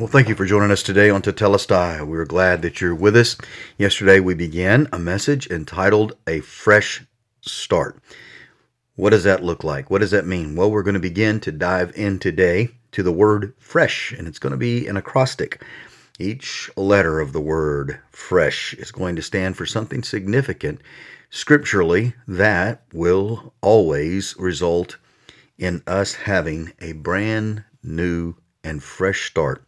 Well, thank you for joining us today on Tetelestai. We're glad that you're with us. Yesterday we began a message entitled A Fresh Start. What does that look like? What does that mean? Well, we're going to begin to dive in today to the word fresh, and it's going to be an acrostic. Each letter of the word fresh is going to stand for something significant scripturally that will always result in us having a brand new and fresh start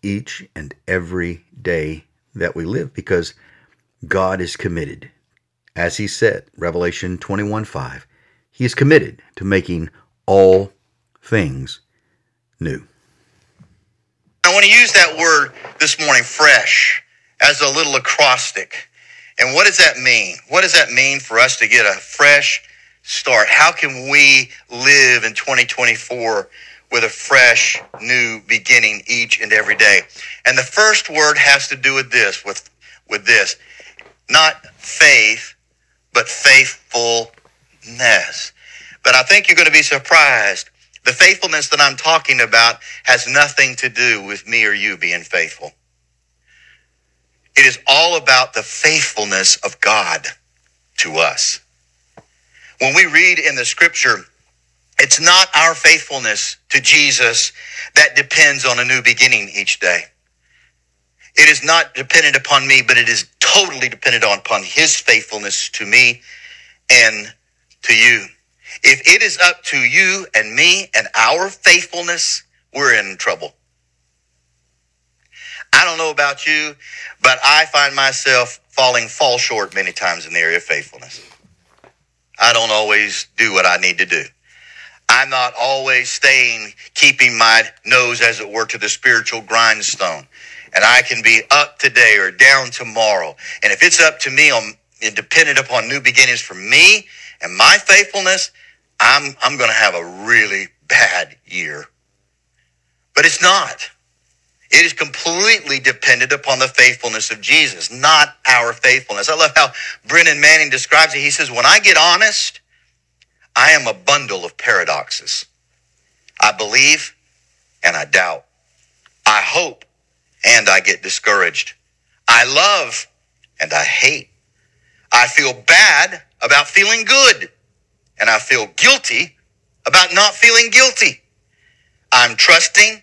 each and every day that we live, because God is committed. As he said, Revelation 21:5, he is committed to making all things new. I want to use that word this morning, fresh, as a little acrostic. And what does that mean? What does that mean for us to get a fresh start? How can we live in 2024 with a fresh new beginning each and every day? And the first word has to do with this, with this. Not faith, but faithfulness. But I think you're going to be surprised. The faithfulness that I'm talking about has nothing to do with me or you being faithful. It is all about the faithfulness of God to us. When we read in the scripture, it's not our faithfulness to Jesus that depends on a new beginning each day. It is not dependent upon me, but it is totally dependent upon his faithfulness to me and to you. If it is up to you and me and our faithfulness, we're in trouble. I don't know about you, but I find myself fall short many times in the area of faithfulness. I don't always do what I need to do. I'm not always keeping my nose, as it were, to the spiritual grindstone. And I can be up today or down tomorrow. And if it's up to me, and dependent upon new beginnings for me and my faithfulness, I'm going to have a really bad year. But it's not. It is completely dependent upon the faithfulness of Jesus, not our faithfulness. I love how Brennan Manning describes it. He says, when I get honest, I am a bundle of paradoxes. I believe and I doubt. I hope and I get discouraged. I love and I hate. I feel bad about feeling good, and I feel guilty about not feeling guilty. I'm trusting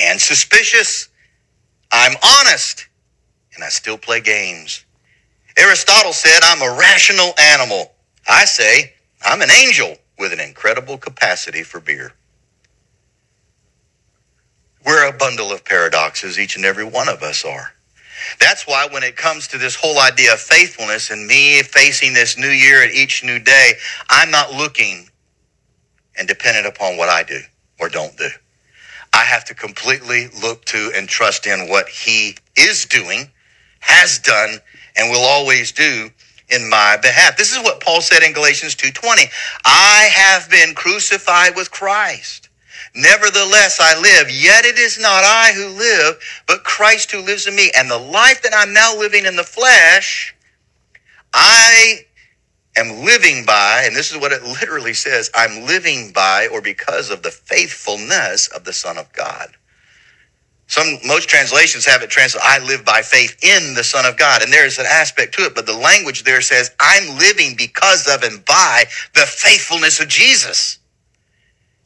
and suspicious. I'm honest, and I still play games. Aristotle said, I'm a rational animal. I say, I'm an angel with an incredible capacity for beer. We're a bundle of paradoxes, each and every one of us are. That's why when it comes to this whole idea of faithfulness and me facing this new year at each new day, I'm not looking and dependent upon what I do or don't do. I have to completely look to and trust in what he is doing, has done, and will always do in my behalf. This is what Paul said in Galatians 2:20. I have been crucified with Christ. Nevertheless, I live, yet it is not I who live, but Christ who lives in me. And the life that I'm now living in the flesh, I am living by, and this is what it literally says, I'm living by or because of the faithfulness of the Son of God. Most translations have it translated, I live by faith in the Son of God. And there's an aspect to it, but the language there says, I'm living because of and by the faithfulness of Jesus.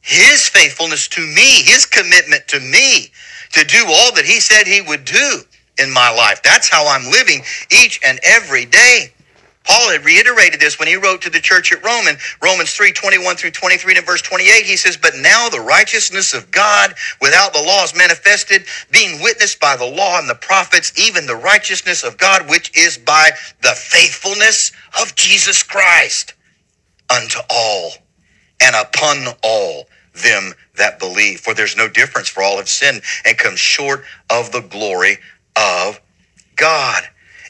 His faithfulness to me, his commitment to me to do all that he said he would do in my life. That's how I'm living each and every day. Paul had reiterated this when he wrote to the church at Romans 3:21 through 23 and verse 28. He says, but now the righteousness of God without the law is manifested, being witnessed by the law and the prophets, even the righteousness of God, which is by the faithfulness of Jesus Christ unto all and upon all them that believe. For there's no difference, for all have sinned and come short of the glory of God.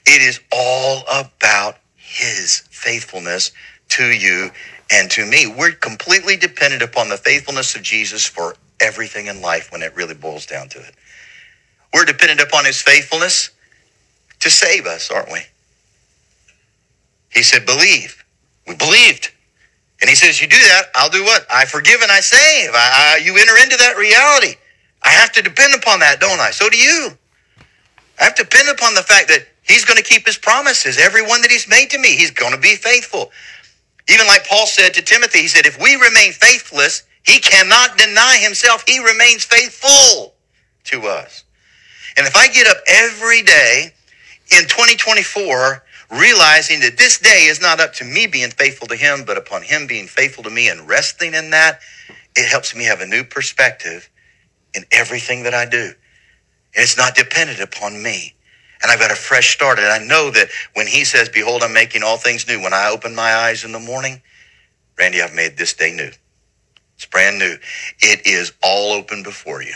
It is all about his faithfulness to you and to me. We're completely dependent upon the faithfulness of Jesus for everything in life when it really boils down to it. We're dependent upon his faithfulness to save us, aren't we? He said, believe. We believed. And he says, you do that, I'll do what? I forgive and I save. You enter into that reality. I have to depend upon that, don't I? So do you. I have to depend upon the fact that he's going to keep his promises. Every one that he's made to me, he's going to be faithful. Even like Paul said to Timothy, he said, if we remain faithless, he cannot deny himself. He remains faithful to us. And if I get up every day in 2024, realizing that this day is not up to me being faithful to him, but upon him being faithful to me and resting in that, it helps me have a new perspective in everything that I do. And it's not dependent upon me. And I've got a fresh start. And I know that when he says, behold, I'm making all things new. When I open my eyes in the morning, Randy, I've made this day new. It's brand new. It is all open before you.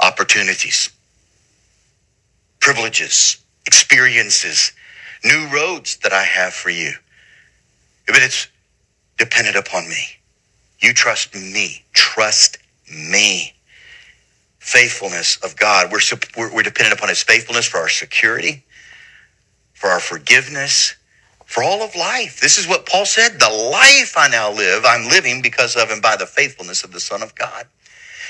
Opportunities, privileges, experiences, new roads that I have for you. But it's dependent upon me. You trust me. Trust me. Faithfulness of God. We're dependent upon his faithfulness for our security, for our forgiveness, for all of life. This is what Paul said. The life I now live, I'm living because of and by the faithfulness of the Son of God.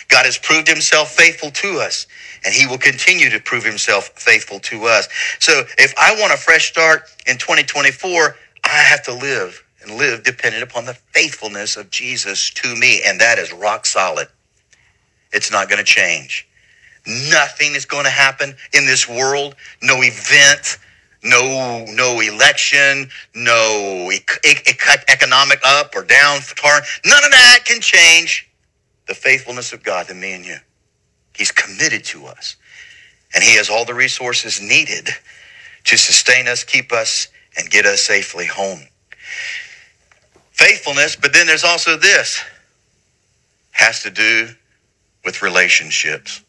God has proved himself faithful to us, and he will continue to prove himself faithful to us. So if I want a fresh start in 2024, I have to live dependent upon the faithfulness of Jesus to me, and that is rock solid. It's not going to change. Nothing is going to happen in this world. No event, no election, no economic up or down. None of that can change the faithfulness of God to me and you. He's committed to us. And he has all the resources needed to sustain us, keep us, and get us safely home. Faithfulness, but then there's also this, has to do with relationships.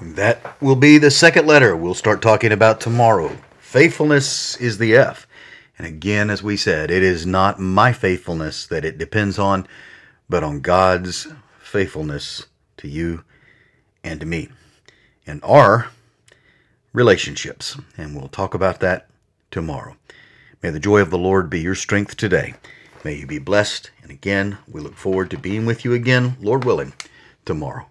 That will be the second letter we'll start talking about tomorrow. Faithfulness is the F. And again, as we said, it is not my faithfulness that it depends on, but on God's faithfulness to you and to me. And R, relationships. And we'll talk about that tomorrow. May the joy of the Lord be your strength today. May you be blessed. And again, we look forward to being with you again, Lord willing, tomorrow.